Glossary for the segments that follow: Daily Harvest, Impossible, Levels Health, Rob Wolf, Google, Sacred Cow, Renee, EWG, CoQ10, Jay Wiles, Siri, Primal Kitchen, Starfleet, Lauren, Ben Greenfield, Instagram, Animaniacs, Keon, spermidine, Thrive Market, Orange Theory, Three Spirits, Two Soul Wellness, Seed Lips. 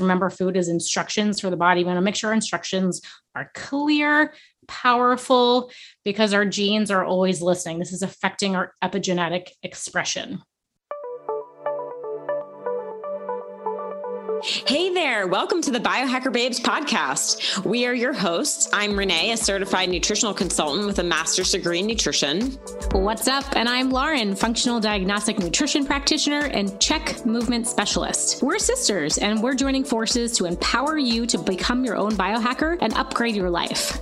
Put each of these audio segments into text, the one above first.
Remember, food is instructions for the body. We want to make sure our instructions are clear, powerful, because our genes are always listening. This is affecting our epigenetic expression. Hey there, welcome to the Biohacker Babes podcast. We are your hosts. I'm Renee, a certified nutritional consultant with a master's degree in nutrition. What's up? And I'm Lauren, functional diagnostic nutrition practitioner and Czech movement specialist. We're sisters and we're joining forces to empower you to become your own biohacker and upgrade your life.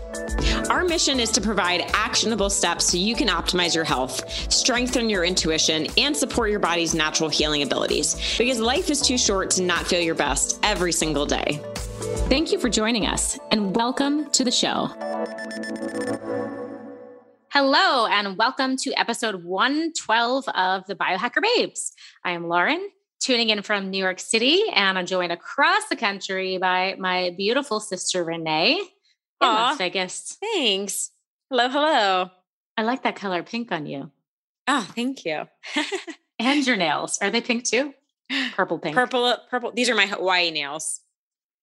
Our mission is to provide actionable steps so you can optimize your health, strengthen your intuition, and support your body's natural healing abilities, because life is too short to not feel your best every single day. Thank you for joining us and welcome to the show. Hello and welcome to episode 112 of the Biohacker Babes. I am Lauren, tuning in from New York City, and I'm joined across the country by my beautiful sister Renee in Las Vegas. Thanks. Hello, hello. I like that color pink on you. Oh, thank you. And your nails. Are they pink too? Purple pink. Purple. These are my Hawaii nails.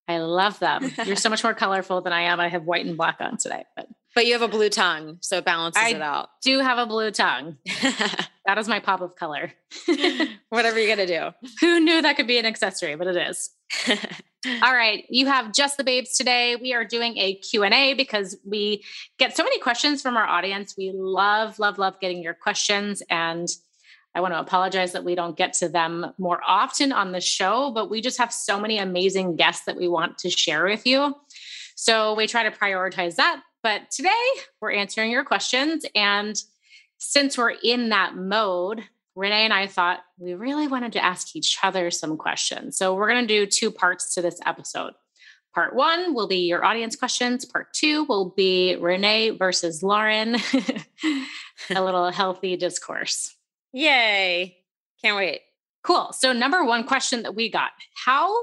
I love them. You're so much more colorful than I am. I have white and black on today. But you have a blue tongue, so it balances it out. I do have a blue tongue. That is my pop of color. Whatever you're going to do. Who knew that could be an accessory, but it is. All right. You have just the babes today. We are doing a Q&A because we get so many questions from our audience. We love, love, love getting your questions, and I want to apologize that we don't get to them more often on the show, but we just have so many amazing guests that we want to share with you. So we try to prioritize that. But today we're answering your questions. And since we're in that mode, Renee and I thought we really wanted to ask each other some questions. So we're going to do two parts to this episode. Part one will be your audience questions. Part two will be Renee versus Lauren, a little healthy discourse. Yay. Can't wait. Cool. So number one question that we got, how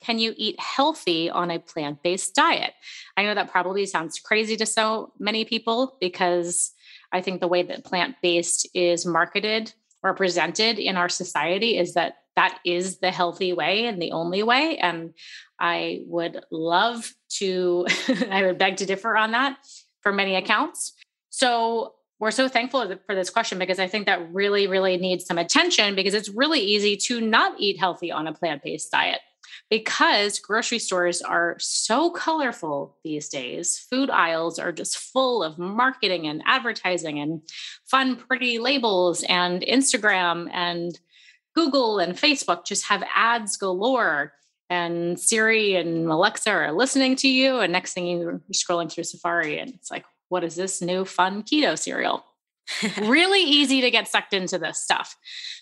can you eat healthy on a plant-based diet? I know that probably sounds crazy to so many people because I think the way that plant-based is marketed or presented in our society is that that is the healthy way and the only way. And I would love to, I would beg to differ on that for many accounts. So we're so thankful for this question because I think that really, really needs some attention, because it's really easy to not eat healthy on a plant-based diet because grocery stores are so colorful these days. Food aisles are just full of marketing and advertising and fun, pretty labels, and Instagram and Google and Facebook just have ads galore, and Siri and Alexa are listening to you. And next thing you're scrolling through Safari and it's like, what is this new fun keto cereal? Really easy to get sucked into this stuff.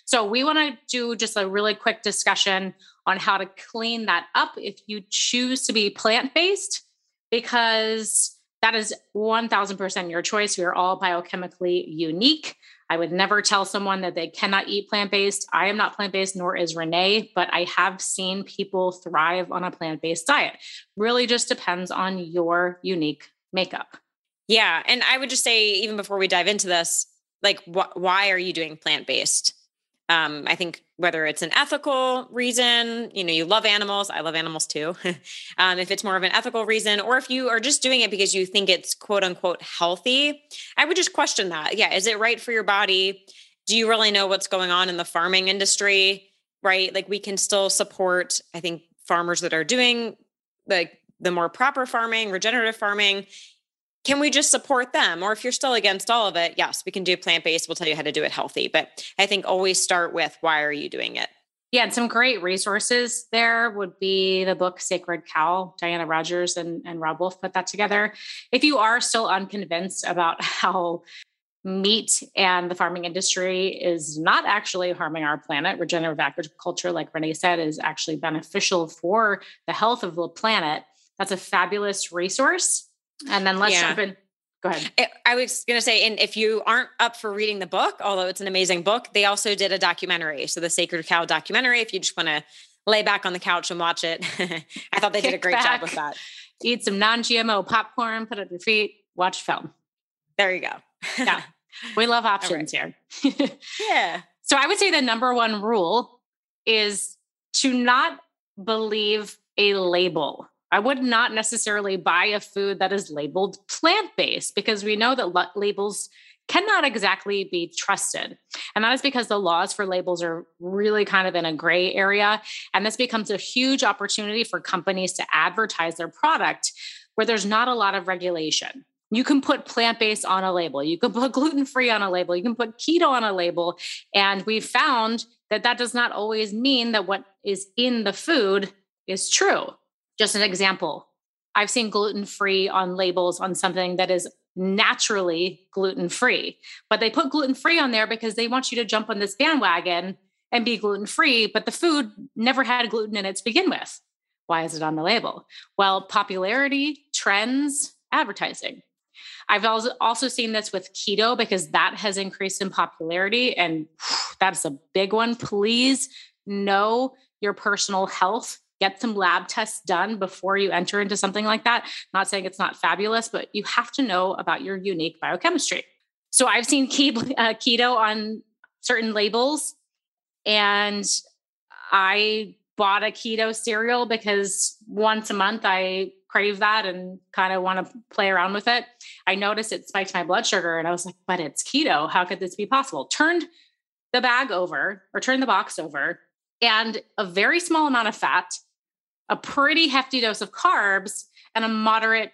So we want to do just a really quick discussion on how to clean that up if you choose to be plant-based, because that is 1000% your choice. We are all biochemically unique. I would never tell someone that they cannot eat plant-based. I am not plant-based, nor is Renee, but I have seen people thrive on a plant-based diet. Really just depends on your unique makeup. Yeah. And I would just say, even before we dive into this, like, why are you doing plant-based? I think whether it's an ethical reason, you know, you love animals. I love animals too. If it's more of an ethical reason, or if you are just doing it because you think it's quote unquote healthy, I would just question that. Yeah. Is it right for your body? Do you really know what's going on in the farming industry? Right? Like, we can still support, I think, farmers that are doing like the more proper farming, regenerative farming. Can we just support them? Or if you're still against all of it, yes, we can do plant-based. We'll tell you how to do it healthy. But I think always start with, why are you doing it? Yeah. And some great resources there would be the book Sacred Cow. Diana Rogers and Rob Wolf put that together. If you are still unconvinced about how meat and the farming industry is not actually harming our planet, regenerative agriculture, like Renee said, is actually beneficial for the health of the planet. That's a fabulous resource. And then let's jump in. Go ahead. I was going to say, and if you aren't up for reading the book, although it's an amazing book, they also did a documentary. So the Sacred Cow documentary, if you just want to lay back on the couch and watch it, I thought they did a great job with that. Eat some non-GMO popcorn, put up your feet, watch film. There you go. Yeah. We love options here. Yeah. So I would say the number one rule is to not believe a label. I would not necessarily buy a food that is labeled plant-based because we know that labels cannot exactly be trusted. And that is because the laws for labels are really kind of in a gray area. And this becomes a huge opportunity for companies to advertise their product where there's not a lot of regulation. You can put plant-based on a label. You can put gluten-free on a label. You can put keto on a label. And we've found that that does not always mean that what is in the food is true. Just an example, I've seen gluten-free on labels on something that is naturally gluten-free, but they put gluten-free on there because they want you to jump on this bandwagon and be gluten-free, but the food never had gluten in it to begin with. Why is it on the label? Well, popularity, trends, advertising. I've also seen this with keto because that has increased in popularity, and that's a big one. Please know your personal health. Get some lab tests done before you enter into something like that. Not saying it's not fabulous, but you have to know about your unique biochemistry. So I've seen keto on certain labels, and I bought a keto cereal because once a month I crave that and kind of want to play around with it. I noticed it spiked my blood sugar and I was like, but it's keto. How could this be possible? Turned the box over, and a very small amount of fat, a pretty hefty dose of carbs, and a moderate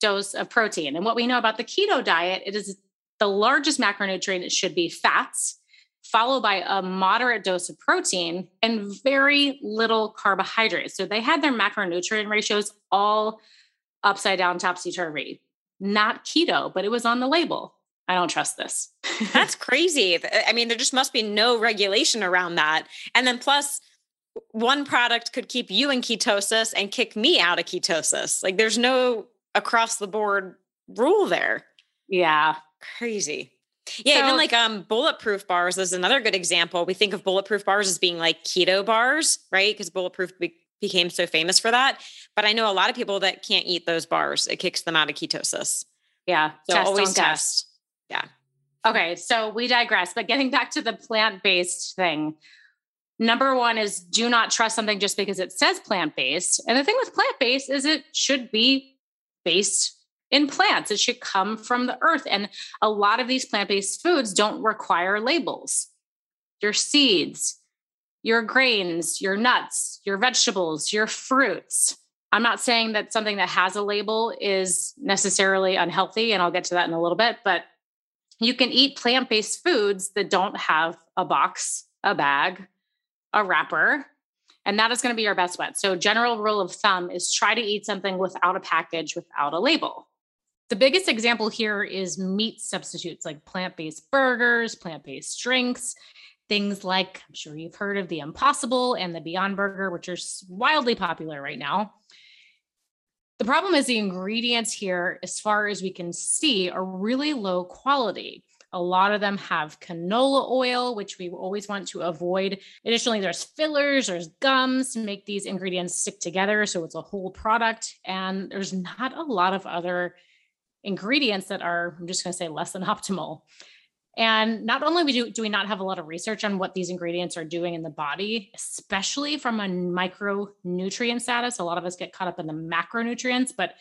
dose of protein. And what we know about the keto diet, it is the largest macronutrient. It should be fats, followed by a moderate dose of protein and very little carbohydrates. So they had their macronutrient ratios all upside down, topsy-turvy. Not keto, but it was on the label. I don't trust this. That's crazy. I mean, there just must be no regulation around that. And then plus one product could keep you in ketosis and kick me out of ketosis. Like there's no across the board rule there. Yeah. Crazy. Yeah. So, even like bulletproof bars is another good example. We think of bulletproof bars as being like keto bars, right? Because bulletproof became so famous for that. But I know a lot of people that can't eat those bars. It kicks them out of ketosis. Yeah. So always test. Yeah. Okay. So we digress, but getting back to the plant-based thing, number one is do not trust something just because it says plant-based. And the thing with plant-based is it should be based in plants. It should come from the earth. And a lot of these plant-based foods don't require labels. Your seeds, your grains, your nuts, your vegetables, your fruits. I'm not saying that something that has a label is necessarily unhealthy, and I'll get to that in a little bit, but you can eat plant-based foods that don't have a box, a bag, a wrapper, and that is going to be your best bet. So general rule of thumb is try to eat something without a package, without a label. The biggest example here is meat substitutes like plant-based burgers, plant-based drinks, things like, I'm sure you've heard of the Impossible and the Beyond Burger, which are wildly popular right now. The problem is the ingredients here, as far as we can see, are really low quality. A lot of them have canola oil, which we always want to avoid. Additionally, there's fillers, there's gums to make these ingredients stick together, so it's a whole product. And there's not a lot of other ingredients that are, I'm just going to say, less than optimal. And not only do we not have a lot of research on what these ingredients are doing in the body, especially from a micronutrient status. A lot of us get caught up in the macronutrients, but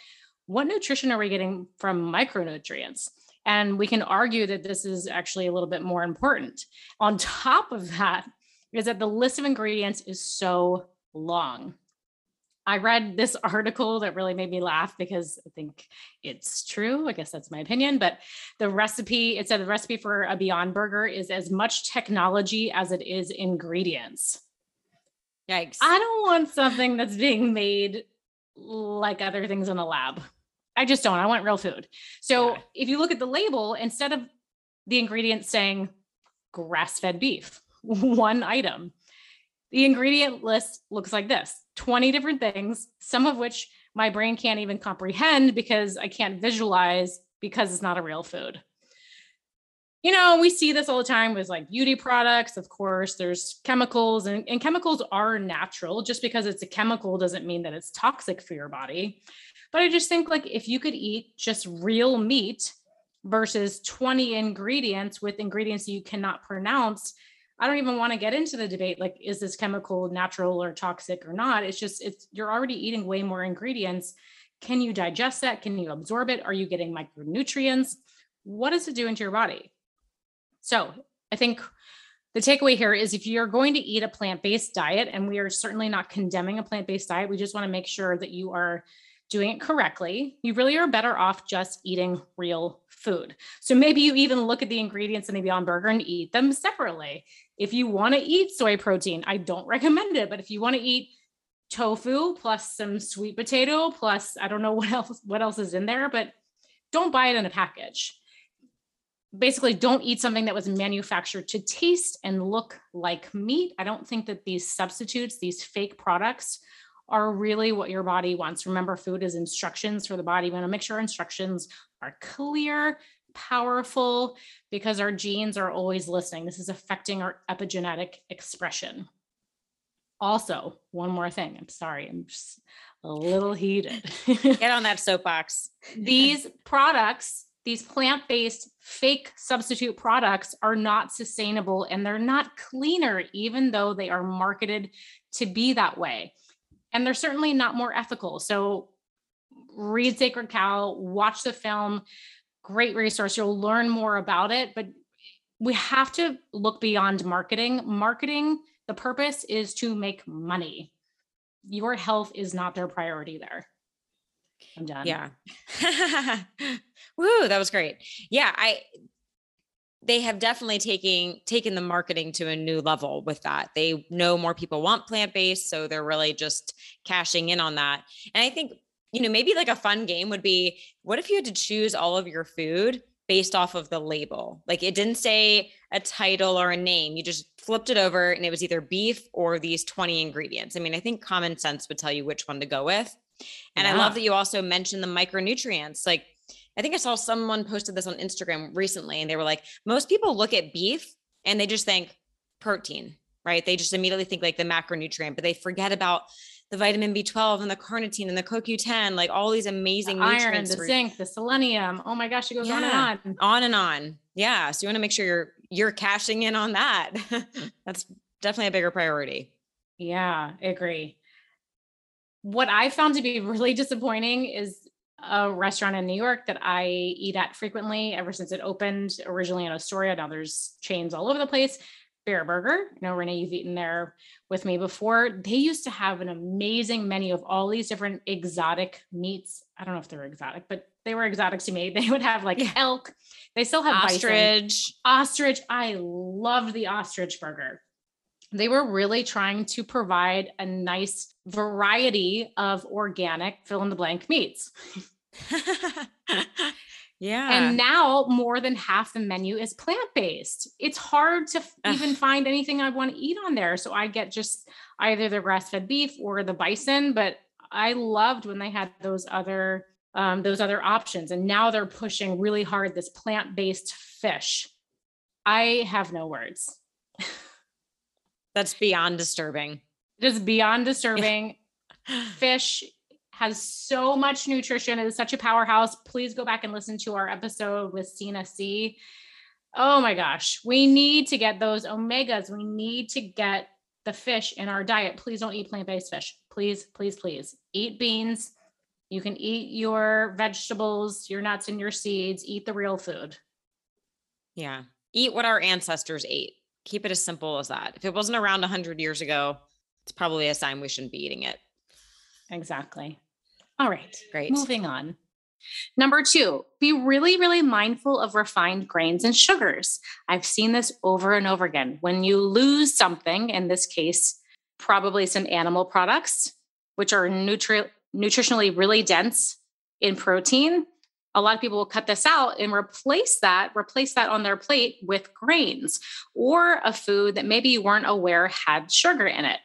what nutrition are we getting from micronutrients? And we can argue that this is actually a little bit more important. On top of that is that the list of ingredients is so long. I read this article that really made me laugh because I think it's true. I guess that's my opinion, but it said the recipe for a Beyond Burger is as much technology as it is ingredients. Yikes. I don't want something that's being made like other things in the lab. I just don't. I want real food. So yeah. If you look at the label, instead of the ingredients saying grass-fed beef, one item, the ingredient list looks like this, 20 different things, some of which my brain can't even comprehend because I can't visualize because it's not a real food. You know, we see this all the time with like beauty products. Of course, there's chemicals and chemicals are natural. Just because it's a chemical doesn't mean that it's toxic for your body. But I just think like if you could eat just real meat versus 20 ingredients with ingredients you cannot pronounce, I don't even want to get into the debate, like, is this chemical, natural or toxic or not? It's just, you're already eating way more ingredients. Can you digest that? Can you absorb it? Are you getting micronutrients? What does it do into your body? So I think the takeaway here is if you're going to eat a plant-based diet, and we are certainly not condemning a plant-based diet, we just want to make sure that you are doing it correctly. You really are better off just eating real food. So maybe you even look at the ingredients in the Beyond Burger and eat them separately. If you want to eat soy protein, I don't recommend it, but if you want to eat tofu plus some sweet potato, plus I don't know what else is in there, but don't buy it in a package. Basically, don't eat something that was manufactured to taste and look like meat. I don't think that these substitutes, these fake products, are really what your body wants. Remember, food is instructions for the body. We want to make sure instructions are clear, powerful, because our genes are always listening. This is affecting our epigenetic expression. Also, one more thing. I'm sorry, I'm just a little heated. Get on that soapbox. These products, these plant-based fake substitute products, are not sustainable and they're not cleaner, even though they are marketed to be that way. And they're certainly not more ethical. So read Sacred Cow, watch the film, great resource. You'll learn more about it, but we have to look beyond marketing. Marketing, the purpose is to make money. Your health is not their priority there. I'm done. Yeah. Woo, that was great. Yeah. They have definitely taken the marketing to a new level with that. They know more people want plant-based, so they're really just cashing in on that. And I think, maybe like a fun game would be, what if you had to choose all of your food based off of the label? Like, it didn't say a title or a name. You just flipped it over and it was either beef or these 20 ingredients. I mean, I think common sense would tell you which one to go with. And yeah. I love that you also mentioned the micronutrients. Like, I think I saw someone posted this on Instagram recently, and they were like, most people look at beef and they just think protein, right? They just immediately think like the macronutrient, but they forget about the vitamin B12 and the carnitine and the CoQ10, like all these amazing nutrients. Iron, the zinc, the selenium. Oh my gosh, it goes on and on. On and on. Yeah. So you want to make sure you're cashing in on that. That's definitely a bigger priority. Yeah, I agree. What I found to be really disappointing is a restaurant in New York that I eat at frequently ever since it opened, originally in Astoria. Now there's chains all over the place. Bear Burger. I know, Renee, you've eaten there with me before. They used to have an amazing menu of all these different exotic meats. I don't know if they're exotic, but they were exotic to me. They would have elk. They still have ostrich. Ostrich. I loved the ostrich burger. They were really trying to provide a nice variety of organic fill in the blank meats. Yeah. And now more than half the menu is plant-based. It's hard to even find anything I want to eat on there. So I get just either the grass-fed beef or the bison, but I loved when they had those other options. And now they're pushing really hard this plant-based fish. I have no words. That's beyond disturbing. It is beyond disturbing. Fish has so much nutrition. It is such a powerhouse. Please go back and listen to our episode with Sina C. Oh my gosh. We need to get those omegas. We need to get the fish in our diet. Please don't eat plant-based fish. Please, please, please. Eat beans. You can eat your vegetables, your nuts, and your seeds. Eat the real food. Yeah. Eat what our ancestors ate. Keep it as simple as that. If it wasn't around 100 years ago, it's probably a sign we shouldn't be eating it. Exactly. All right. Great. Moving on. Number 2, be really, really mindful of refined grains and sugars. I've seen this over and over again. When you lose something, in this case, probably some animal products, which are nutritionally really dense in protein, a lot of people will cut this out and replace that on their plate with grains or a food that maybe you weren't aware had sugar in it.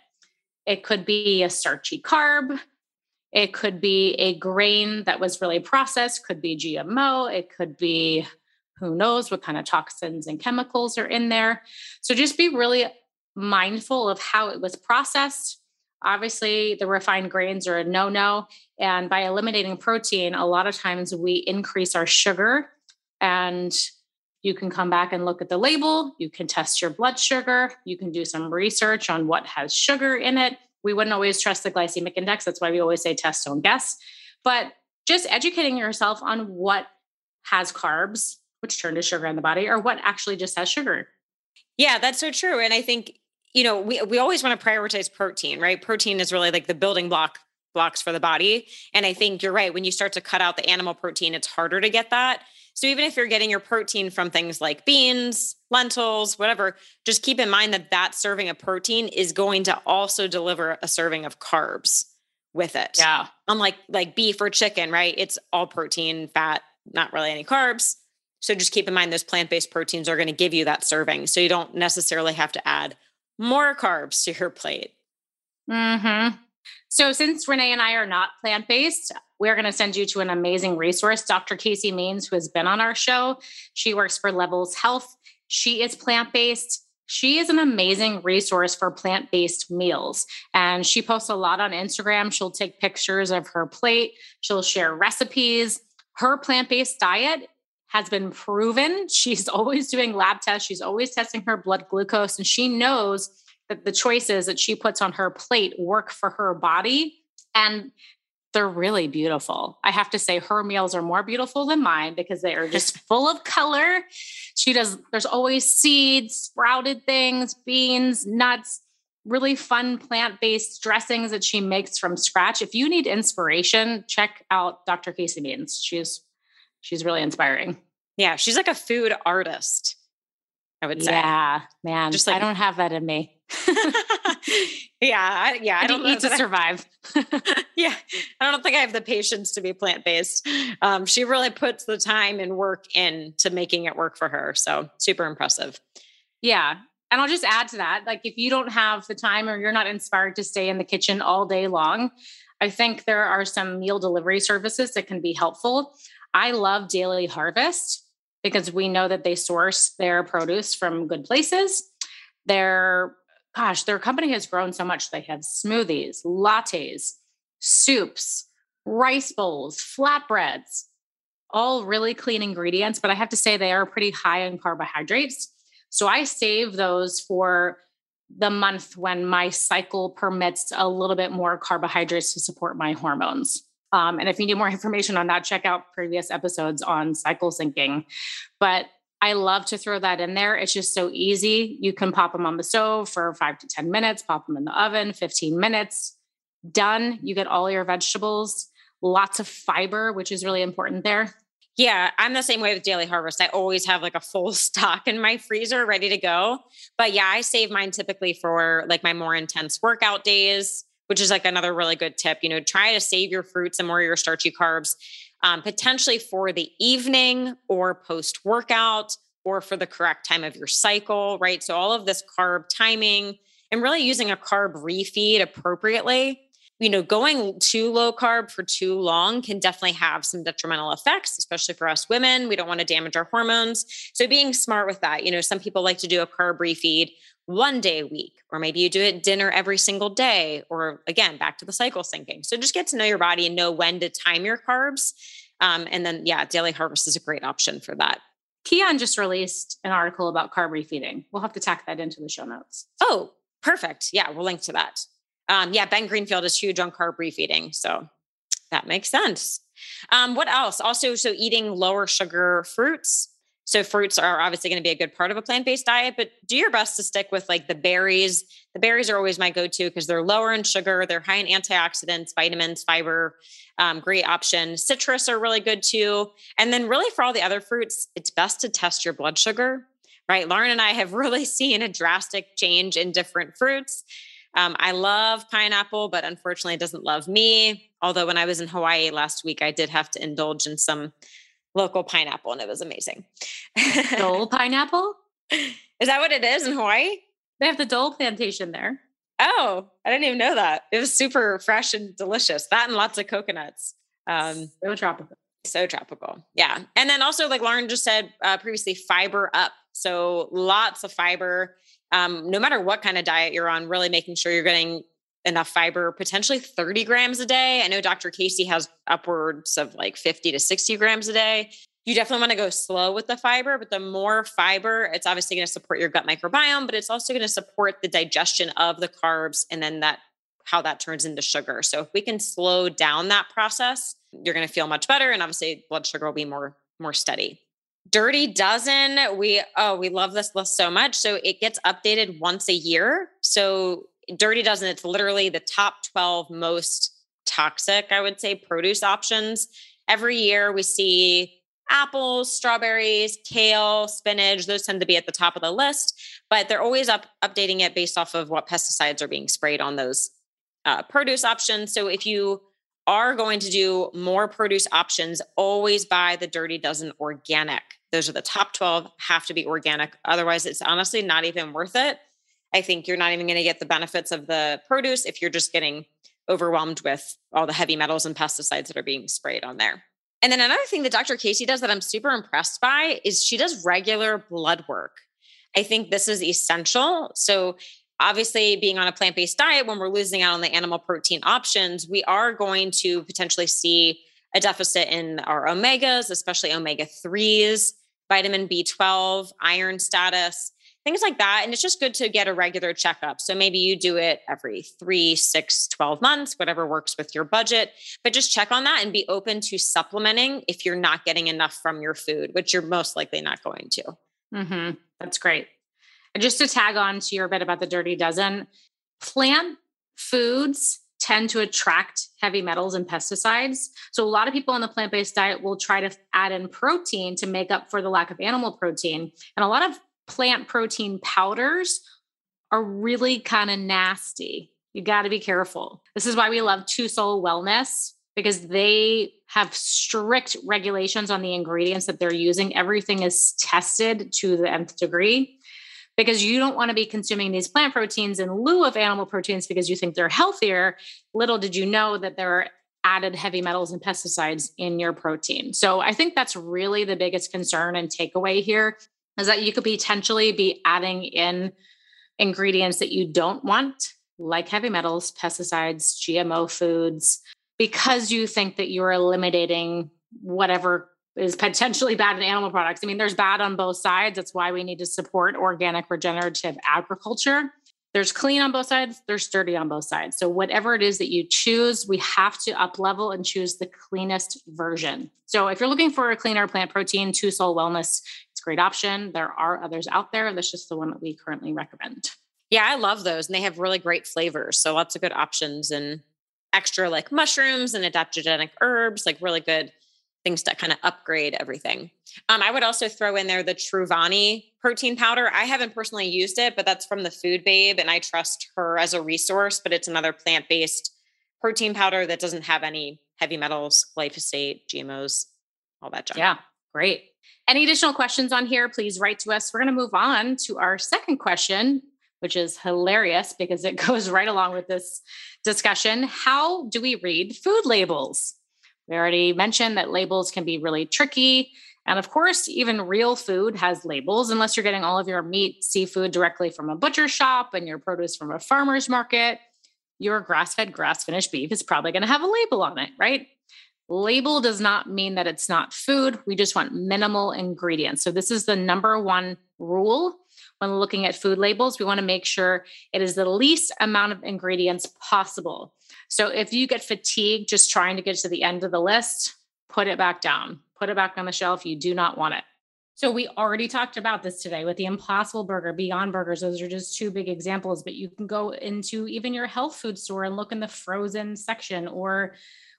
It could be a starchy carb. It could be a grain that was really processed, could be GMO. It could be, who knows what kind of toxins and chemicals are in there. So just be really mindful of how it was processed. Obviously, the refined grains are a no-no. And by eliminating protein, a lot of times we increase our sugar and You can come back and look at the label. You can test your blood sugar. You can do some research on what has sugar in it. We wouldn't always trust the glycemic index. That's why we always say test, don't guess. But just educating yourself on what has carbs, which turn to sugar in the body, or what actually just has sugar. Yeah, that's so true. And I think, you know, we always want to prioritize protein, right? Protein is really like the building blocks for the body. And I think you're right. When you start to cut out the animal protein, it's harder to get that. So even if you're getting your protein from things like beans, lentils, whatever, just keep in mind that that serving of protein is going to also deliver a serving of carbs with it. Yeah. Unlike like beef or chicken, right? It's all protein, fat, not really any carbs. So just keep in mind those plant-based proteins are going to give you that serving. So you don't necessarily have to add more carbs to your plate. Mm-hmm. So since Renee and I are not plant-based, we're going to send you to an amazing resource. Dr. Casey Means, who has been on our show, she works for Levels Health. She is plant-based. She is an amazing resource for plant-based meals. And she posts a lot on Instagram. She'll take pictures of her plate. She'll share recipes. Her plant-based diet has been proven. She's always doing lab tests. She's always testing her blood glucose. And she knows that the choices that she puts on her plate work for her body. And they're really beautiful. I have to say her meals are more beautiful than mine because they are just full of color. There's always seeds, sprouted things, beans, nuts, really fun plant-based dressings that she makes from scratch. If you need inspiration, check out Dr. Casey Means. She's really inspiring. Yeah. She's like a food artist, I would say. Yeah, man. Just like, I don't have that in me. I don't need to survive. Yeah. I don't think I have the patience to be plant-based. She really puts the time and work into making it work for her. So super impressive. Yeah. And I'll just add to that. Like if you don't have the time or you're not inspired to stay in the kitchen all day long, I think there are some meal delivery services that can be helpful. I love Daily Harvest because we know that they source their produce from good places. Their company has grown so much. They have smoothies, lattes, soups, rice bowls, flatbreads, all really clean ingredients. But I have to say they are pretty high in carbohydrates. So I save those for the month when my cycle permits a little bit more carbohydrates to support my hormones. And if you need more information on that, check out previous episodes on cycle syncing. But I love to throw that in there. It's just so easy. You can pop them on the stove for 5 to 10 minutes, pop them in the oven, 15 minutes, done. You get all your vegetables, lots of fiber, which is really important there. Yeah. I'm the same way with Daily Harvest. I always have like a full stock in my freezer ready to go. But yeah, I save mine typically for like my more intense workout days, which is like another really good tip. You know, try to save your fruits and more of your starchy carbs. Potentially for the evening or post-workout or for the correct time of your cycle, right? So all of this carb timing and really using a carb refeed appropriately, you know, going too low carb for too long can definitely have some detrimental effects, especially for us women. We don't want to damage our hormones. So being smart with that, you know, some people like to do a carb refeed one day a week, or maybe you do it dinner every single day, or again, back to the cycle syncing. So just get to know your body and know when to time your carbs. And then yeah, Daily Harvest is a great option for that. Keon just released an article about carb refeeding. We'll have to tack that into the show notes. Oh, perfect. Yeah. We'll link to that. Ben Greenfield is huge on carb refeeding. So that makes sense. What else? Also, so eating lower sugar fruits. So fruits are obviously going to be a good part of a plant-based diet, but do your best to stick with like the berries. The berries are always my go-to because they're lower in sugar. They're high in antioxidants, vitamins, fiber, great option. Citrus are really good too. And then really for all the other fruits, it's best to test your blood sugar, right? Lauren and I have really seen a drastic change in different fruits. I love pineapple, but unfortunately it doesn't love me. Although when I was in Hawaii last week, I did have to indulge in some local pineapple, and it was amazing. Dole pineapple? Is that what it is in Hawaii? They have the Dole plantation there. Oh, I didn't even know that. It was super fresh and delicious. That and lots of coconuts. So tropical. Yeah. And then also, like Lauren just said previously, fiber up. So lots of fiber. No matter what kind of diet you're on, really making sure you're getting enough fiber, potentially 30 grams a day. I know Dr. Casey has upwards of like 50 to 60 grams a day. you definitely want to go slow with the fiber, but the more fiber, it's obviously going to support your gut microbiome, but it's also going to support the digestion of the carbs and then that how that turns into sugar. So if we can slow down that process, you're going to feel much better. And obviously blood sugar will be more steady. Dirty Dozen. We love this list so much. So it gets updated once a year. So Dirty Dozen, it's literally the top 12 most toxic, I would say, produce options. Every year we see apples, strawberries, kale, spinach. Those tend to be at the top of the list, but they're always updating it based off of what pesticides are being sprayed on those produce options. So if you are going to do more produce options, always buy the Dirty Dozen organic. Those are the top 12, have to be organic. Otherwise, it's honestly not even worth it. I think you're not even going to get the benefits of the produce if you're just getting overwhelmed with all the heavy metals and pesticides that are being sprayed on there. And then another thing that Dr. Casey does that I'm super impressed by is she does regular blood work. I think this is essential. So obviously being on a plant-based diet, when we're losing out on the animal protein options, we are going to potentially see a deficit in our omegas, especially omega-3s, vitamin B12, iron status, things like that. And it's just good to get a regular checkup. So maybe you do it every 3, 6, 12 months, whatever works with your budget, but just check on that and be open to supplementing if you're not getting enough from your food, which you're most likely not going to. Mm-hmm. That's great. And just to tag on to your bit about the Dirty Dozen, plant foods tend to attract heavy metals and pesticides. So a lot of people on the plant-based diet will try to add in protein to make up for the lack of animal protein. And a lot of plant protein powders are really kind of nasty. You got to be careful. This is why we love Two Soul Wellness, because they have strict regulations on the ingredients that they're using. Everything is tested to the nth degree, because you don't want to be consuming these plant proteins in lieu of animal proteins because you think they're healthier. Little did you know that there are added heavy metals and pesticides in your protein. So I think that's really the biggest concern and takeaway here, is that you could potentially be adding in ingredients that you don't want, like heavy metals, pesticides, GMO foods, because you think that you're eliminating whatever is potentially bad in animal products. I mean, there's bad on both sides. That's why we need to support organic regenerative agriculture. There's clean on both sides. There's dirty on both sides. So whatever it is that you choose, we have to up level and choose the cleanest version. So if you're looking for a cleaner plant protein, Two Soul Wellness, it's a great option. There are others out there. That's just the one that we currently recommend. Yeah, I love those. And they have really great flavors. So lots of good options and extra like mushrooms and adaptogenic herbs, like really good things that kind of upgrade everything. I would also throw in there the Truvani protein powder. I haven't personally used it, but that's from the Food Babe, and I trust her as a resource, but it's another plant-based protein powder that doesn't have any heavy metals, glyphosate, GMOs, all that junk. Yeah, great. Any additional questions on here, please write to us. We're going to move on to our second question, which is hilarious because it goes right along with this discussion. How do we read food labels? We already mentioned that labels can be really tricky. And of course, even real food has labels, unless you're getting all of your meat, seafood directly from a butcher shop and your produce from a farmer's market. Your grass-fed, grass-finished beef is probably going to have a label on it, right? Label does not mean that it's not food. We just want minimal ingredients. So this is the number one rule when looking at food labels. We want to make sure it is the least amount of ingredients possible. So if you get fatigued just trying to get to the end of the list, put it back down, put it back on the shelf. You do not want it. So we already talked about this today with the Impossible Burger, Beyond Burgers. Those are just two big examples, but you can go into even your health food store and look in the frozen section, or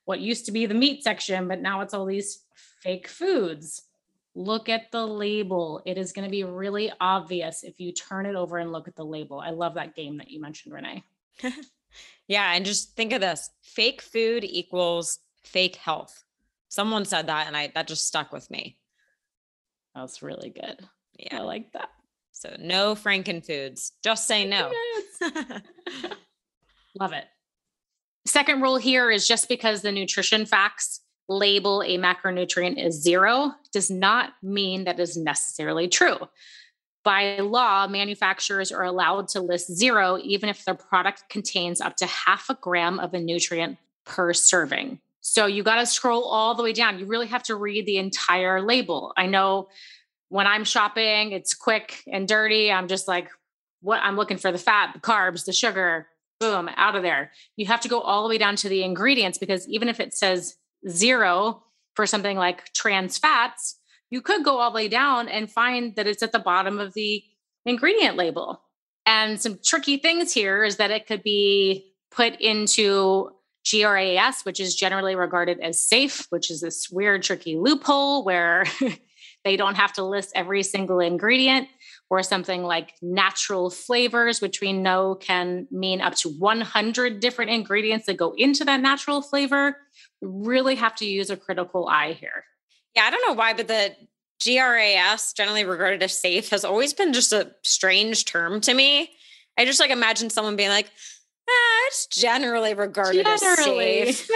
what used to be the meat section, but now it's all these fake foods. Look at the label. It is going to be really obvious if you turn it over and look at the label. I love that game that you mentioned, Renee. Yeah. And just think of this, fake food equals fake health. Someone said that, and that just stuck with me. That's really good. Yeah. I like that. So no Frankenfoods, just say no. Love it. Second rule here is just because the nutrition facts label a macronutrient as zero does not mean that is necessarily true. By law, manufacturers are allowed to list zero, even if their product contains up to half a gram of a nutrient per serving. So you got to scroll all the way down. You really have to read the entire label. I know when I'm shopping, it's quick and dirty. I'm just like, what? I'm looking for the fat, the carbs, the sugar, boom, out of there. You have to go all the way down to the ingredients, because even if it says 0 for something like trans fats, you could go all the way down and find that it's at the bottom of the ingredient label. And some tricky things here is that it could be put into GRAS, which is generally regarded as safe, which is this weird, tricky loophole where they don't have to list every single ingredient, or something like natural flavors, which we know can mean up to 100 different ingredients that go into that natural flavor. We really have to use a critical eye here. Yeah, I don't know why, but the GRAS, generally regarded as safe, has always been just a strange term to me. I just like imagine someone being like, it's generally regarded as safe.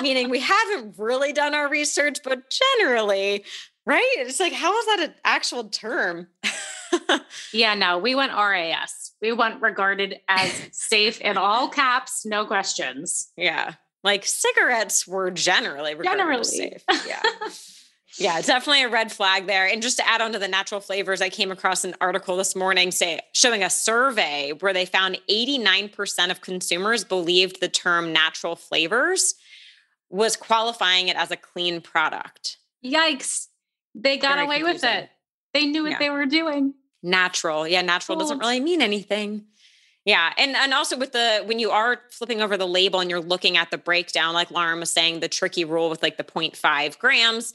Meaning we haven't really done our research, but generally, right? It's like, how is that an actual term? Yeah, no, we went RAS. We went regarded as safe in all caps, no questions. Yeah. Like cigarettes were generally regarded as safe. Yeah. Yeah, definitely a red flag there. And just to add on to the natural flavors, I came across an article this morning showing a survey where they found 89% of consumers believed the term natural flavors was qualifying it as a clean product. Yikes. They got very away confusing. With it. They knew what they were doing. Natural. Yeah, natural doesn't really mean anything. Yeah. And also with when you are flipping over the label and you're looking at the breakdown, like Lauren was saying, the tricky rule with like the 0.5 grams,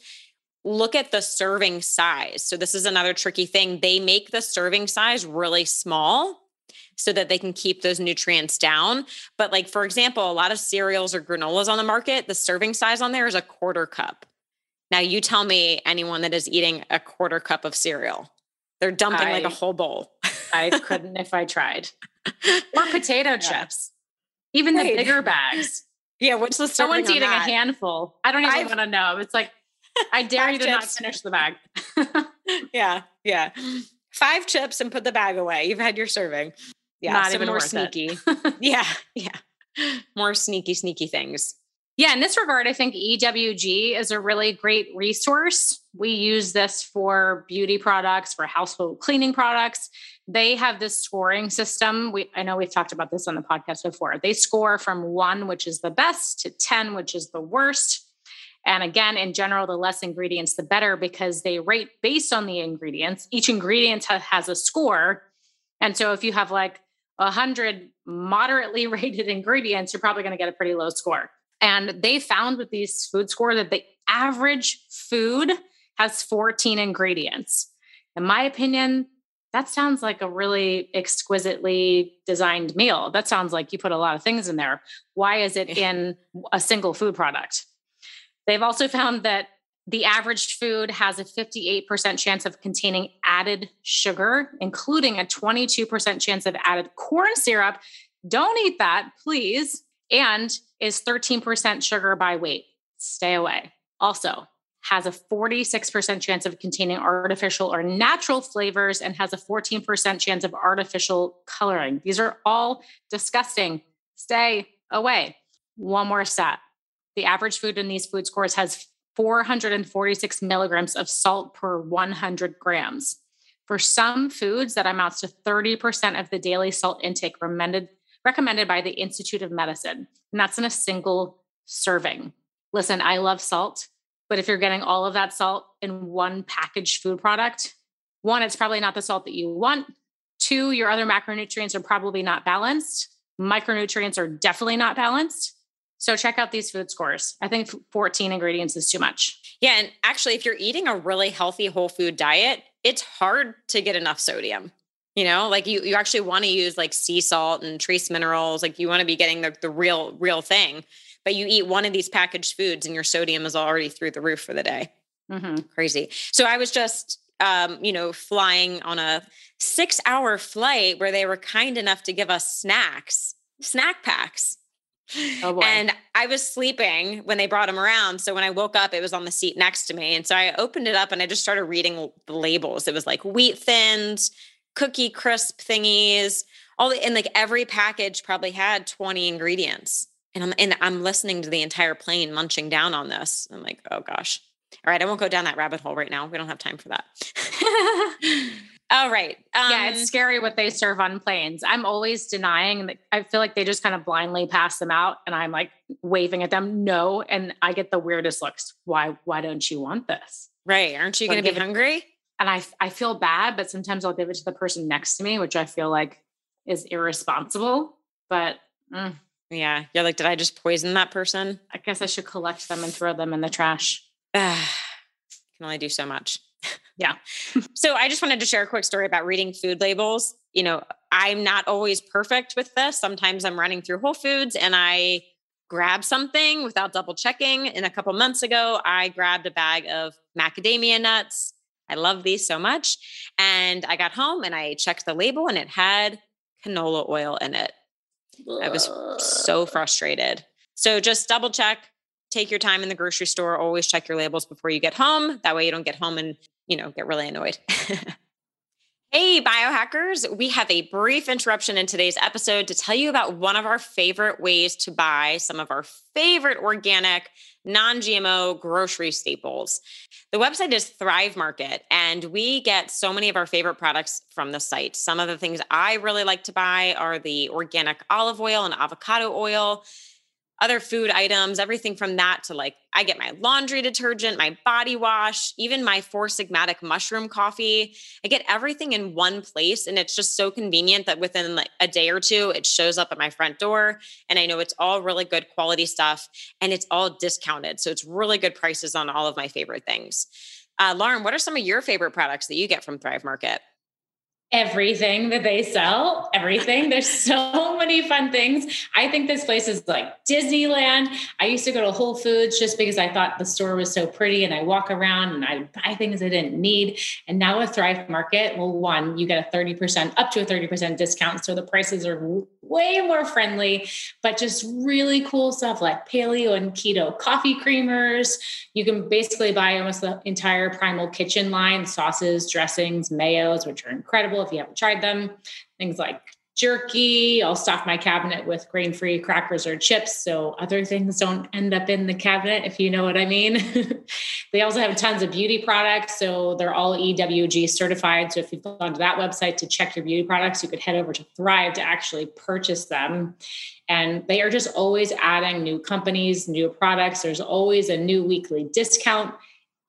look at the serving size. So this is another tricky thing. They make the serving size really small so that they can keep those nutrients down. But like, for example, a lot of cereals or granolas on the market, the serving size on there is a quarter cup. Now you tell me anyone that is eating a quarter cup of cereal, they're dumping like a whole bowl. I couldn't if I tried. Or potato chips, even the bigger bags. Yeah. What's the serving? Someone's eating a handful. I don't even want to know. It's like, I dare you to not finish the bag. Yeah. Yeah. 5 chips and put the bag away. You've had your serving. Yeah. Not even more sneaky. Yeah. Yeah. More sneaky things. Yeah. In this regard, I think EWG is a really great resource. We use this for beauty products, for household cleaning products. They have this scoring system. I know we've talked about this on the podcast before. They score from 1, which is the best, to 10, which is the worst. And again, in general, the less ingredients, the better, because they rate based on the ingredients. Each ingredient has a score. And so if you have like 100 moderately rated ingredients, you're probably going to get a pretty low score. And they found with these food score that the average food has 14 ingredients. In my opinion, that sounds like a really exquisitely designed meal. That sounds like you put a lot of things in there. Why is it in a single food product? They've also found that the average food has a 58% chance of containing added sugar, including a 22% chance of added corn syrup. Don't eat that, please. And is 13% sugar by weight. Stay away. Also, has a 46% chance of containing artificial or natural flavors and has a 14% chance of artificial coloring. These are all disgusting. Stay away. One more stat. The average food in these food scores has 446 milligrams of salt per 100 grams. For some foods, that amounts to 30% of the daily salt intake recommended by the Institute of Medicine. And that's in a single serving. Listen, I love salt, but if you're getting all of that salt in one packaged food product, 1, it's probably not the salt that you want. 2, your other macronutrients are probably not balanced. Micronutrients are definitely not balanced. So check out these food scores. I think 14 ingredients is too much. Yeah. And actually, if you're eating a really healthy whole food diet, it's hard to get enough sodium. You know, like you actually want to use like sea salt and trace minerals. Like you want to be getting the real thing, but you eat one of these packaged foods and your sodium is already through the roof for the day. Mm-hmm. Crazy. So I was just, flying on a 6-hour flight where they were kind enough to give us snack packs. Oh boy. And I was sleeping when they brought them around. So when I woke up, it was on the seat next to me. And so I opened it up and I just started reading the labels. It was like wheat thins, cookie crisp thingies, and like every package probably had 20 ingredients. And I'm listening to the entire plane munching down on this. I'm like, oh gosh. All right. I won't go down that rabbit hole right now. We don't have time for that. All right. Yeah. It's scary what they serve on planes. I'm always denying that. I feel like they just kind of blindly pass them out and I'm like waving at them. No. And I get the weirdest looks. Why don't you want this? Right. Aren't you going to be hungry? And I feel bad, but sometimes I'll give it to the person next to me, which I feel like is irresponsible, but yeah. You're like, did I just poison that person? I guess I should collect them and throw them in the trash. Can only do so much. Yeah. So I just wanted to share a quick story about reading food labels. You know, I'm not always perfect with this. Sometimes I'm running through Whole Foods and I grab something without double checking. And a couple months ago, I grabbed a bag of macadamia nuts. I love these so much. And I got home and I checked the label and it had canola oil in it. I was so frustrated. So just double check, take your time in the grocery store, always check your labels before you get home. That way you don't get home and, you know, get really annoyed. Hey, biohackers. We have a brief interruption in today's episode to tell you about one of our favorite ways to buy some of our favorite organic, non-GMO grocery staples. The website is Thrive Market, and we get so many of our favorite products from the site. Some of the things I really like to buy are the organic olive oil and avocado oil, other food items, everything from that to like, I get my laundry detergent, my body wash, even my Four Sigmatic mushroom coffee. I get everything in one place. And it's just so convenient that within like a day or two, it shows up at my front door. And I know it's all really good quality stuff and it's all discounted. So it's really good prices on all of my favorite things. Lauren, what are some of your favorite products that you get from Thrive Market? Everything that they sell, everything. There's so many fun things. I think this place is like Disneyland. I used to go to Whole Foods just because I thought the store was so pretty and I walk around and I buy things I didn't need. And now with Thrive Market, well, one, you get a 30%, up to a 30% discount. So the prices are way more friendly, but just really cool stuff like paleo and keto coffee creamers. You can basically buy almost the entire Primal Kitchen line, sauces, dressings, mayos, which are incredible if you haven't tried them. Things like jerky. I'll stock my cabinet with grain-free crackers or chips, so other things don't end up in the cabinet, if you know what I mean. They also have tons of beauty products. So they're all EWG certified. So if you've gone to that website to check your beauty products, you could head over to Thrive to actually purchase them. And they are just always adding new companies, new products. There's always a new weekly discount.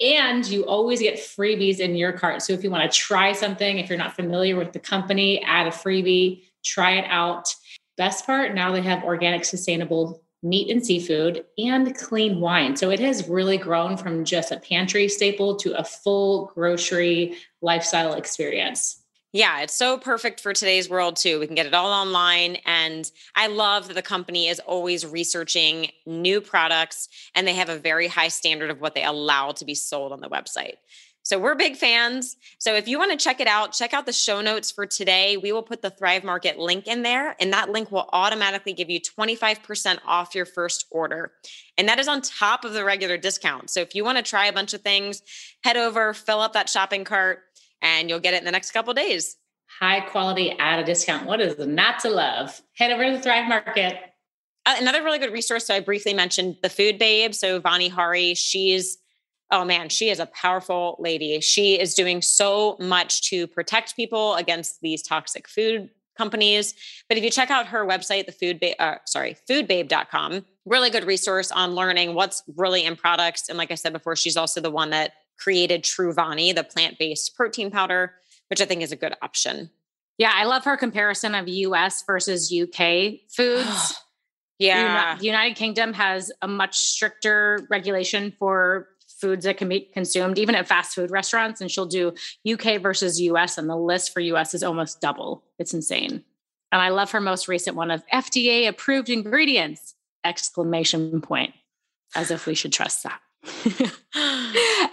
And you always get freebies in your cart. So if you want to try something, if you're not familiar with the company, add a freebie, try it out. Best part, now they have organic, sustainable meat and seafood and clean wine. So it has really grown from just a pantry staple to a full grocery lifestyle experience. Yeah, it's so perfect for today's world too. We can get it all online. And I love that the company is always researching new products and they have a very high standard of what they allow to be sold on the website. So we're big fans. So if you want to check it out, check out the show notes for today. We will put the Thrive Market link in there, and that link will automatically give you 25% off your first order. And that is on top of the regular discount. So if you want to try a bunch of things, head over, fill up that shopping cart, and you'll get it in the next couple of days. High quality at a discount. What is not to love? Head over to the Thrive Market. Another really good resource. So I briefly mentioned the Food Babe. So Vani Hari, she is a powerful lady. She is doing so much to protect people against these toxic food companies. But if you check out her website, foodbabe.com, really good resource on learning what's really in products. And like I said before, she's also the one that created Truvani, the plant-based protein powder, which I think is a good option. Yeah. I love her comparison of US versus UK foods. Yeah. The United Kingdom has a much stricter regulation for foods that can be consumed, even at fast food restaurants. And she'll do UK versus US. And the list for US is almost double. It's insane. And I love her most recent one of FDA approved ingredients, ! As if we should trust that.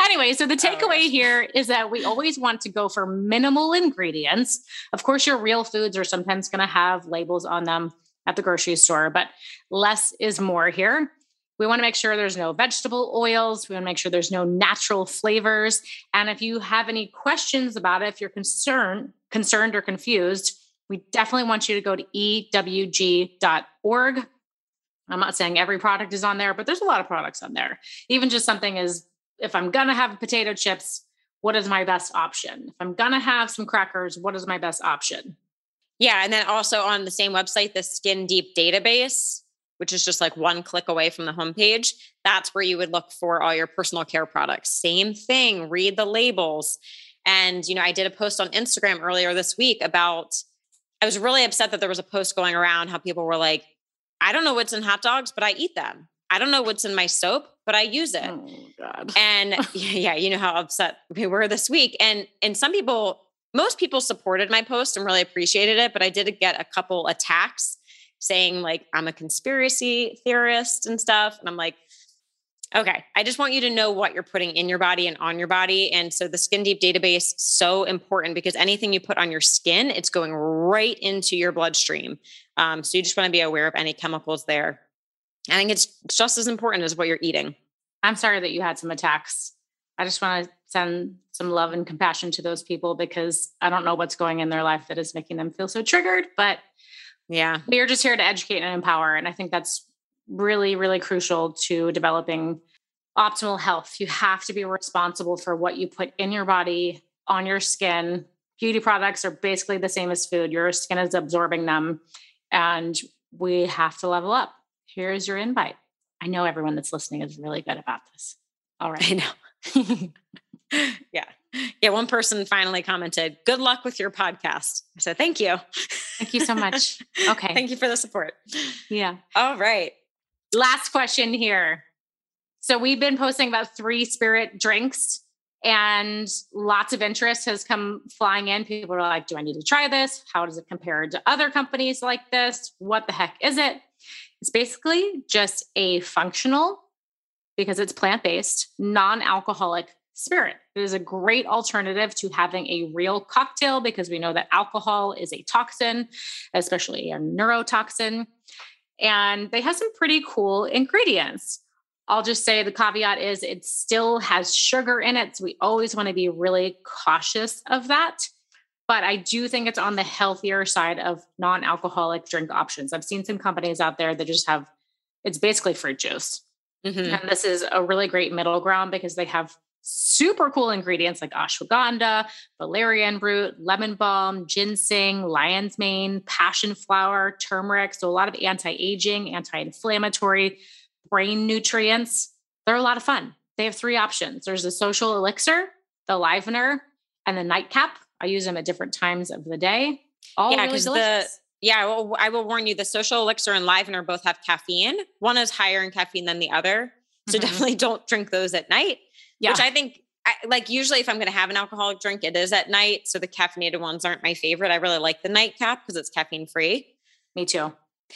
Anyway, so the takeaway here is that we always want to go for minimal ingredients. Of course, your real foods are sometimes going to have labels on them at the grocery store, but less is more here. We want to make sure there's no vegetable oils. We want to make sure there's no natural flavors. And if you have any questions about it, if you're concerned or confused, we definitely want you to go to EWG.org. I'm not saying every product is on there, but there's a lot of products on there. Even just something as if I'm going to have potato chips, what is my best option? If I'm going to have some crackers, what is my best option? Yeah. And then also on the same website, the Skin Deep database, which is just like one click away from the homepage. That's where you would look for all your personal care products. Same thing, read the labels. And, you know, I did a post on Instagram earlier this week about, I was really upset that there was a post going around how people were like, I don't know what's in hot dogs, but I eat them. I don't know what's in my soap, but I use it. Oh, God. And yeah, you know how upset we were this week. And some people, most people supported my post and really appreciated it, but I did get a couple attacks saying like, I'm a conspiracy theorist and stuff. And I'm like, okay, I just want you to know what you're putting in your body and on your body. And so the Skin Deep database, so important because anything you put on your skin, it's going right into your bloodstream. So you just want to be aware of any chemicals there. I think it's just as important as what you're eating. I'm sorry that you had some attacks. I just want to send some love and compassion to those people because I don't know what's going in their life that is making them feel so triggered, but yeah, we are just here to educate and empower. And I think that's really, really crucial to developing optimal health. You have to be responsible for what you put in your body, on your skin. Beauty products are basically the same as food. Your skin is absorbing them and we have to level up. Here's your invite. I know everyone that's listening is really good about this. All right. I know. Yeah. Yeah. One person finally commented, good luck with your podcast. So thank you. Thank you so much. Okay. Thank you for the support. Yeah. All right. Last question here. So we've been posting about 3 Spirit drinks and lots of interest has come flying in. People are like, do I need to try this? How does it compare to other companies like this? What the heck is it? It's basically just a functional, because it's plant-based, non-alcoholic spirit. It is a great alternative to having a real cocktail because we know that alcohol is a toxin, especially a neurotoxin. And they have some pretty cool ingredients. I'll just say the caveat is it still has sugar in it. So we always want to be really cautious of that. But I do think it's on the healthier side of non-alcoholic drink options. I've seen some companies out there that just have, it's basically fruit juice. Mm-hmm. And this is a really great middle ground because they have super cool ingredients like ashwagandha, valerian root, lemon balm, ginseng, lion's mane, passion flower, turmeric. So a lot of anti-aging, anti-inflammatory, brain nutrients. They're a lot of fun. They have 3 options. There's the social elixir, the livener, and the nightcap. I use them at different times of the day. I will warn you, the social elixir and livener both have caffeine. One is higher in caffeine than the other. So definitely don't drink those at night, which I think like usually if I'm going to have an alcoholic drink, it is at night. So the caffeinated ones aren't my favorite. I really like the nightcap because it's caffeine free. Me too.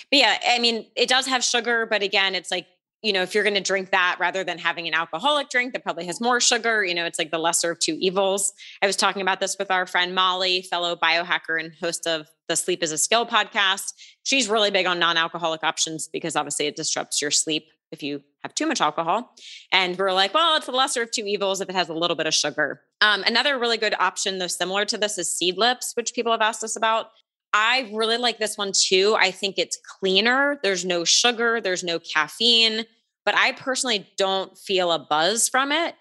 But yeah, I mean, it does have sugar, but again, it's like, you know, if you're going to drink that rather than having an alcoholic drink that probably has more sugar, you know, it's like the lesser of 2 evils. I was talking about this with our friend Molly, fellow biohacker and host of the Sleep is a Skill podcast. She's really big on non-alcoholic options because obviously it disrupts your sleep if you have too much alcohol. And we're like, well, it's the lesser of 2 evils if it has a little bit of sugar. Another really good option though, similar to this is Seed Lips, which people have asked us about. I really like this one too. I think it's cleaner. There's no sugar. There's no caffeine, but I personally don't feel a buzz from it.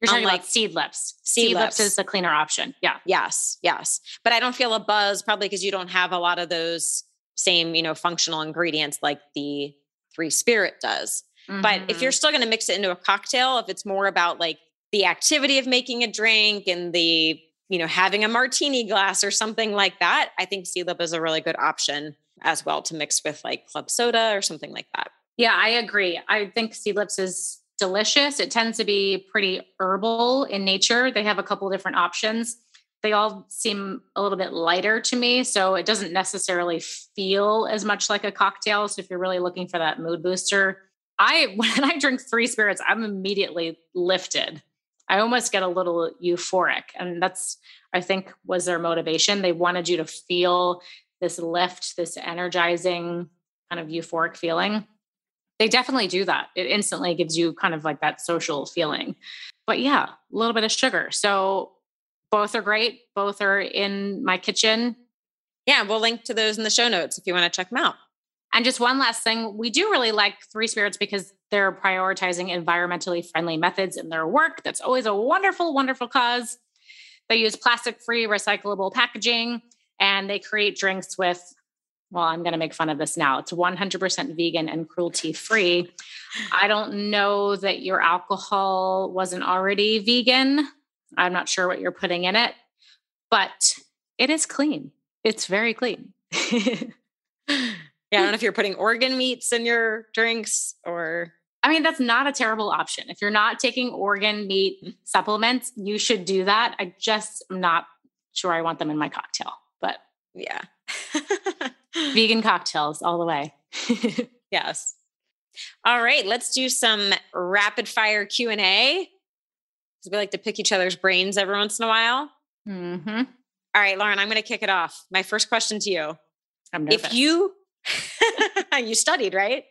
You're talking about Seed Lips. Seed Lips is the cleaner option. Yeah. Yes. Yes. But I don't feel a buzz probably because you don't have a lot of those same, you know, functional ingredients like the 3 Spirit does. Mm-hmm. But if you're still going to mix it into a cocktail, if it's more about like the activity of making a drink and the, you know, having a martini glass or something like that, I think Seed Lip is a really good option as well to mix with like club soda or something like that. Yeah, I agree. I think Seed Lips is delicious. It tends to be pretty herbal in nature. They have a couple different options. They all seem a little bit lighter to me, so it doesn't necessarily feel as much like a cocktail. So if you're really looking for that mood booster, when I drink 3 Spirits, I'm immediately lifted. I almost get a little euphoric. And that's, I think, was their motivation. They wanted you to feel this lift, this energizing kind of euphoric feeling. They definitely do that. It instantly gives you kind of like that social feeling. But yeah, a little bit of sugar. So both are great. Both are in my kitchen. Yeah, we'll link to those in the show notes if you want to check them out. And just one last thing, we do really like Three Spirits because they're prioritizing environmentally friendly methods in their work. That's always a wonderful, wonderful cause. They use plastic-free recyclable packaging, and they create drinks with, well, I'm going to make fun of this now. It's 100% vegan and cruelty-free. I don't know that your alcohol wasn't already vegan. I'm not sure what you're putting in it, but it is clean. It's very clean. Yeah, I don't know if you're putting organ meats in your drinks or... I mean, that's not a terrible option. If you're not taking organ meat supplements, you should do that. I just am not sure I want them in my cocktail, but... Yeah. Vegan cocktails all the way. Yes. All right, let's do some rapid fire Q&A. Because we like to pick each other's brains every once in a while. Mm-hmm. All right, Lauren, I'm going to kick it off. My first question to you. I'm nervous. If you... You studied, right?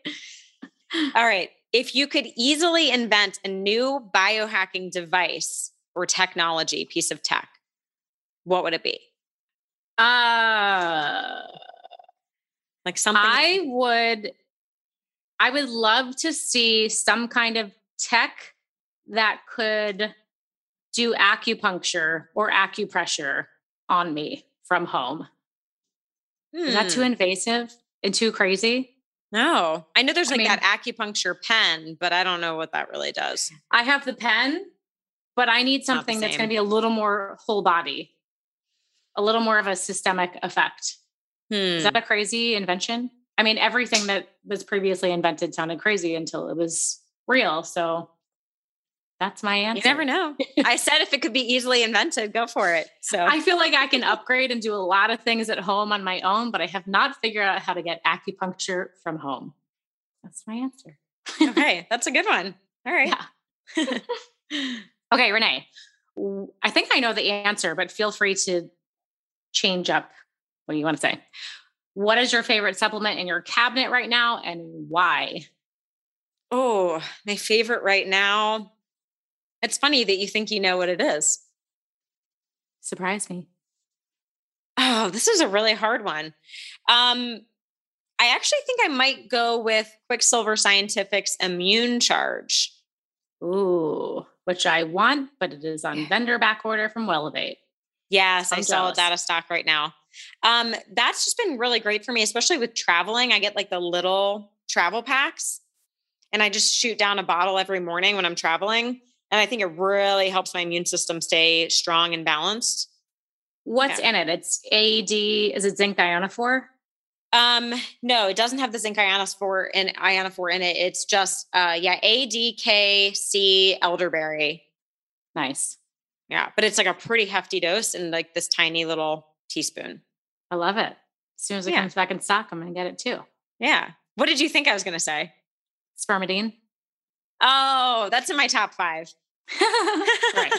All right. If you could easily invent a new biohacking device or technology, piece of tech, what would it be? Like something I would love to see some kind of tech that could do acupuncture or acupressure on me from home. Is that too invasive? And too crazy? No. I know there's that acupuncture pen, but I don't know what that really does. I have the pen, but I need something that's going to be a little more whole body, a little more of a systemic effect. Is that a crazy invention? I mean, everything that was previously invented sounded crazy until it was real. So that's my answer. You never know. I said, if it could be easily invented, go for it. So I feel like I can upgrade and do a lot of things at home on my own, but I have not figured out how to get acupuncture from home. That's my answer. Okay. That's a good one. All right. Yeah. Okay. Renee, I think I know the answer, but feel free to change up what you want to say. What is your favorite supplement in your cabinet right now and why? Oh, my favorite right now. It's funny that you think you know what it is. Surprise me. Oh, this is a really hard one. I actually think I might go with Quicksilver Scientific's Immune Charge. Ooh, which I want, but it is on vendor back order from Wellavate. Yes, I saw it out of stock right now. That's just been really great for me, especially with traveling. I get like the little travel packs and I just shoot down a bottle every morning when I'm traveling. And I think it really helps my immune system stay strong and balanced. What's in it? It's AD. Is it zinc ionophore? No, it doesn't have the zinc ionophore in it. It's just, ADKC elderberry. Nice. Yeah. But it's like a pretty hefty dose and like this tiny little teaspoon. I love it. As soon as it comes back in stock, I'm going to get it too. Yeah. What did you think I was going to say? Spermidine. Oh, that's in my top 5. Right.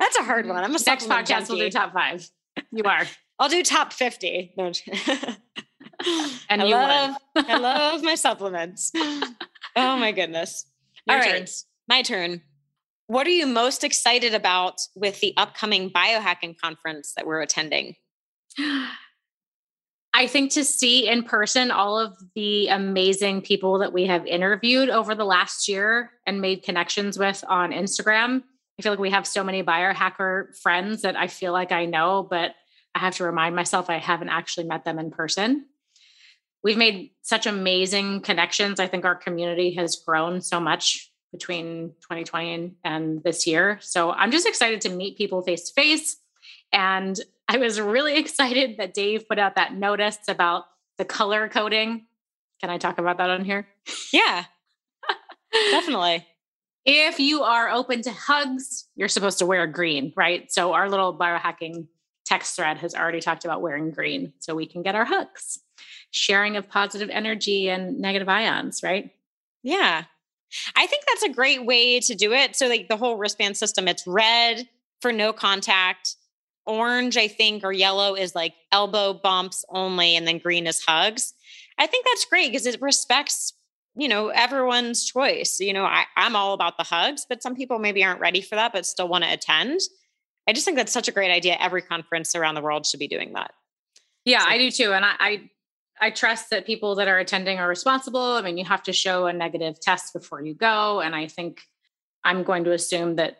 That's a hard one. I'm a sex podcast. Junkie. We'll do top 5. You are. I'll do top 50. No. And I love my supplements. Oh my goodness. All right. My turn. What are you most excited about with the upcoming biohacking conference that we're attending? I think to see in person all of the amazing people that we have interviewed over the last year and made connections with on Instagram. I feel like we have so many biohacker friends that I feel like I know, but I have to remind myself I haven't actually met them in person. We've made such amazing connections. I think our community has grown so much between 2020 and this year. So I'm just excited to meet people face to face. And I was really excited that Dave put out that notice about the color coding. Can I talk about that on here? Yeah, definitely. If you are open to hugs, you're supposed to wear green, right? So our little biohacking text thread has already talked about wearing green so we can get our hugs, sharing of positive energy and negative ions, right? Yeah. I think that's a great way to do it. So like the whole wristband system, it's red for no contact. Orange, I think, or yellow is like elbow bumps only. And then green is hugs. I think that's great because it respects, everyone's choice. I'm all about the hugs, but some people maybe aren't ready for that, but still want to attend. I just think that's such a great idea. Every conference around the world should be doing that. Yeah, so. I do too. And I I trust that people that are attending are responsible. I mean, you have to show a negative test before you go. And I think I'm going to assume that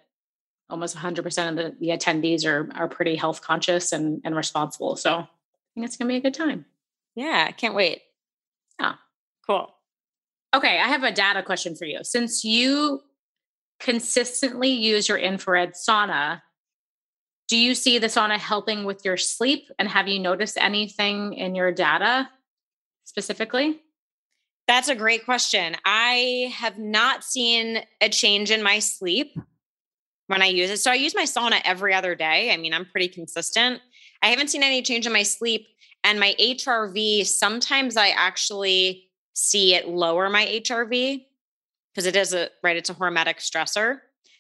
almost 100% of the attendees are pretty health conscious and responsible. So I think it's going to be a good time. Yeah. I can't wait. Yeah. Cool. Okay. I have a data question for you. Since you consistently use your infrared sauna, do you see the sauna helping with your sleep? And have you noticed anything in your data specifically? That's a great question. I have not seen a change in my sleep when I use it. So I use my sauna every other day. I mean, I'm pretty consistent. I haven't seen any change in my sleep and my HRV. Sometimes I actually see it lower my HRV because it is it's a hormetic stressor.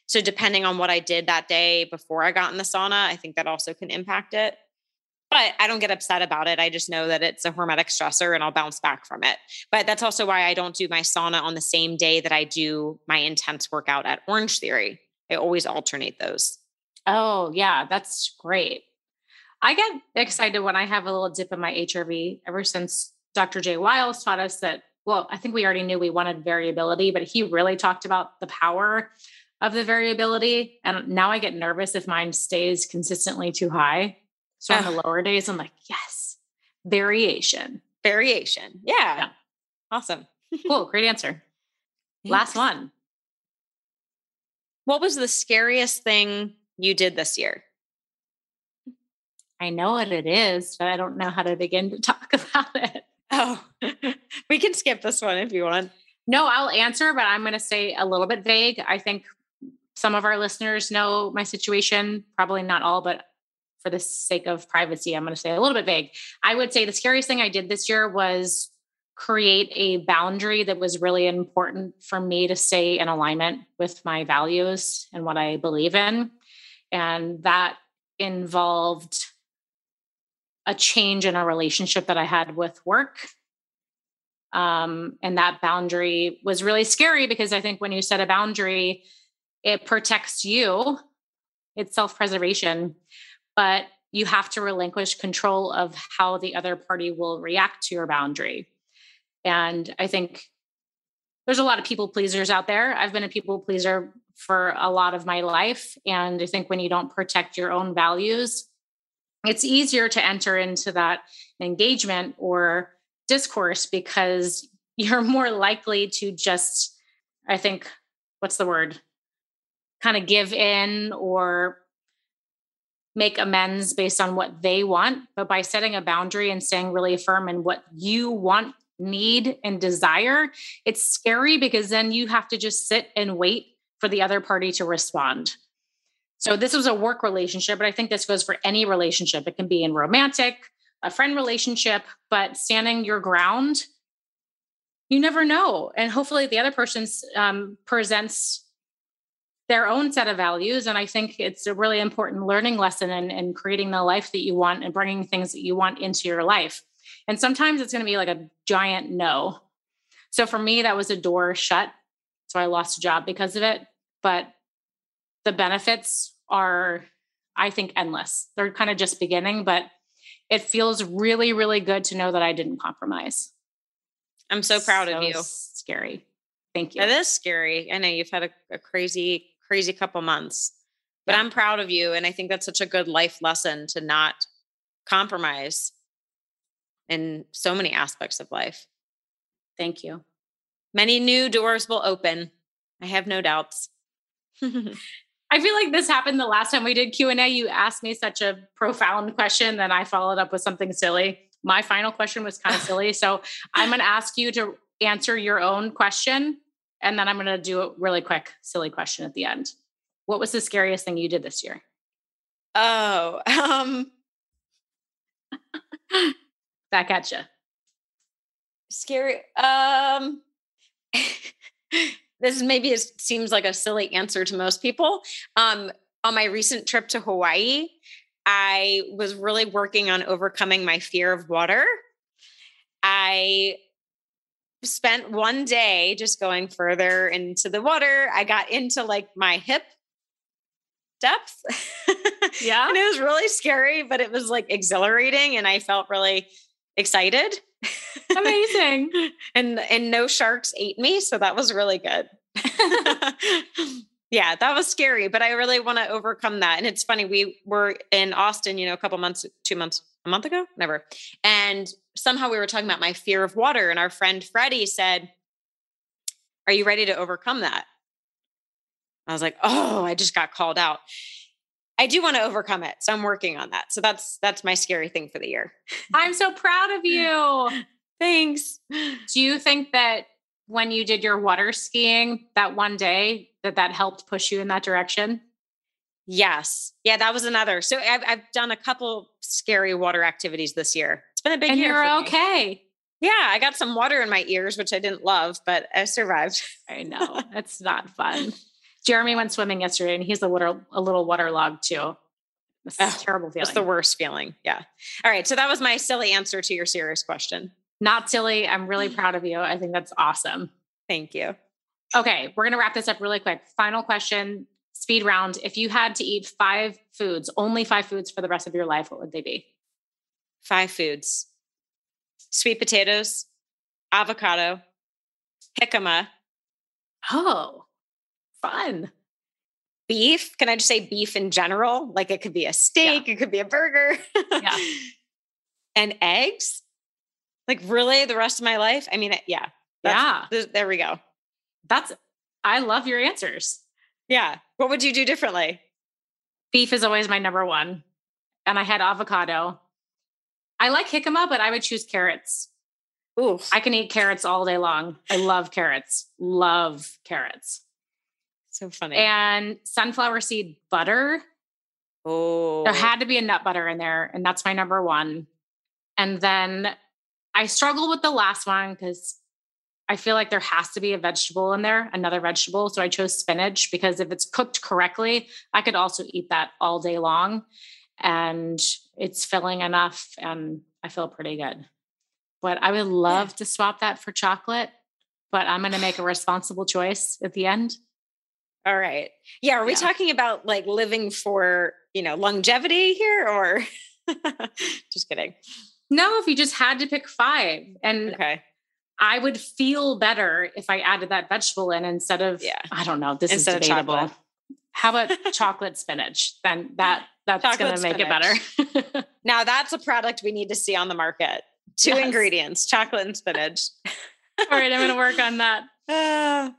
So depending on what I did that day before I got in the sauna, I think that also can impact it, but I don't get upset about it. I just know that it's a hormetic stressor and I'll bounce back from it. But that's also why I don't do my sauna on the same day that I do my intense workout at Orange Theory. I always alternate those. Oh yeah. That's great. I get excited when I have a little dip in my HRV ever since Dr. Jay Wiles taught us that, well, I think we already knew we wanted variability, but he really talked about the power of the variability. And now I get nervous if mine stays consistently too high. So on the lower days, I'm like, yes, variation. Yeah. Awesome. Cool. Great answer. Thanks. Last one. What was the scariest thing you did this year? I know what it is, but I don't know how to begin to talk about it. Oh, we can skip this one if you want. No, I'll answer, but I'm going to say a little bit vague. I think some of our listeners know my situation, probably not all, but for the sake of privacy, I'm going to say a little bit vague. I would say the scariest thing I did this year was create a boundary that was really important for me to stay in alignment with my values and what I believe in. And that involved a change in a relationship that I had with work. And that boundary was really scary because I think when you set a boundary, it protects you. It's self-preservation, but you have to relinquish control of how the other party will react to your boundary. And I think there's a lot of people pleasers out there. I've been a people pleaser for a lot of my life. And I think when you don't protect your own values, it's easier to enter into that engagement or discourse because you're more likely to just, I think, kind of give in or make amends based on what they want. But by setting a boundary and staying really firm in what you want, need, and desire, it's scary because then you have to just sit and wait for the other party to respond. So this was a work relationship, but I think this goes for any relationship. It can be in romantic, a friend relationship, but standing your ground, you never know. And hopefully the other person presents their own set of values. And I think it's a really important learning lesson in creating the life that you want and bringing things that you want into your life. And sometimes it's going to be like a giant no. So for me, that was a door shut. So I lost a job because of it, but the benefits are, I think, endless. They're kind of just beginning, but it feels really, really good to know that I didn't compromise. I'm so proud of you. Scary. Thank you. That is scary. I know you've had a crazy, crazy couple months, but yeah. I'm proud of you. And I think that's such a good life lesson to not compromise in so many aspects of life. Thank you. Many new doors will open. I have no doubts. I feel like this happened the last time we did Q&A. You asked me such a profound question, then I followed up with something silly. My final question was kind of silly. So I'm going to ask you to answer your own question, and then I'm going to do a really quick, silly question at the end. What was the scariest thing you did this year? Oh, back at you. Scary. This maybe seems like a silly answer to most people. On my recent trip to Hawaii, I was really working on overcoming my fear of water. I spent one day just going further into the water. I got into like my hip depth. Yeah. And it was really scary, but it was like exhilarating and I felt really excited. Amazing. And no sharks ate me. So that was really good. Yeah, that was scary, but I really want to overcome that. And it's funny. We were in Austin, a couple months, 2 months, a month ago, never. And somehow we were talking about my fear of water. And our friend Freddie said, "Are you ready to overcome that?" I was like, oh, I just got called out. I do want to overcome it. So I'm working on that. So that's my scary thing for the year. I'm so proud of you. Thanks. Do you think that when you did your water skiing that one day that helped push you in that direction? Yes. Yeah. That was another. So I've done a couple scary water activities this year. It's been a big year. And you're okay. Yeah. I got some water in my ears, which I didn't love, but I survived. I know. That's not fun. Jeremy went swimming yesterday and he's a little waterlogged too. It's a terrible feeling. It's the worst feeling. Yeah. All right. So that was my silly answer to your serious question. Not silly. I'm really proud of you. I think that's awesome. Thank you. Okay. We're going to wrap this up really quick. Final question, speed round. If you had to eat 5 foods, only 5 foods for the rest of your life, what would they be? 5 foods, sweet potatoes, avocado, jicama. Oh. Fun. Beef. Can I just say beef in general? Like it could be a steak. Yeah. It could be a burger. Yeah. And eggs. Like really the rest of my life. I mean, yeah. There we go. I love your answers. Yeah. What would you do differently? Beef is always my number one. And I had avocado. I like jicama, but I would choose carrots. Ooh. I can eat carrots all day long. I love carrots. Love carrots. So funny. And sunflower seed butter. Oh, there had to be a nut butter in there. And that's my number one. And then I struggle with the last one because I feel like there has to be a vegetable in there, another vegetable. So I chose spinach because if it's cooked correctly, I could also eat that all day long and it's filling enough and I feel pretty good, but I would love to swap that for chocolate, but I'm going to make a responsible choice at the end. All right. Yeah. Are we talking about like living for, longevity here or just kidding? No, if you just had to pick 5 and okay. I would feel better if I added that vegetable in instead of, I don't know, this instead is debatable. How about chocolate spinach? Then that's going to make it better. Now that's a product we need to see on the market. 2 ingredients, chocolate and spinach. All right. I'm going to work on that.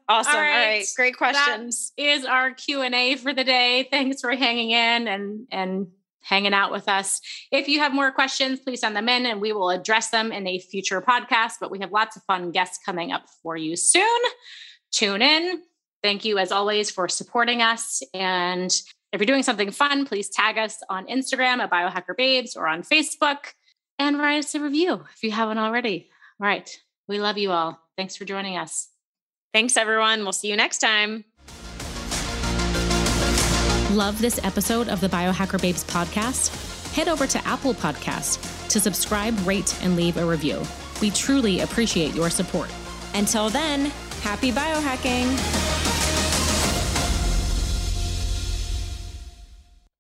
Awesome. All right. Great questions. That is our Q&A for the day. Thanks for hanging in and hanging out with us. If you have more questions, please send them in and we will address them in a future podcast, but we have lots of fun guests coming up for you soon. Tune in. Thank you as always for supporting us. And if you're doing something fun, please tag us on Instagram at Biohacker Babes or on Facebook and write us a review if you haven't already. All right. We love you all. Thanks for joining us. Thanks, everyone. We'll see you next time. Love this episode of the Biohacker Babes podcast? Head over to Apple Podcasts to subscribe, rate, and leave a review. We truly appreciate your support. Until then, happy biohacking.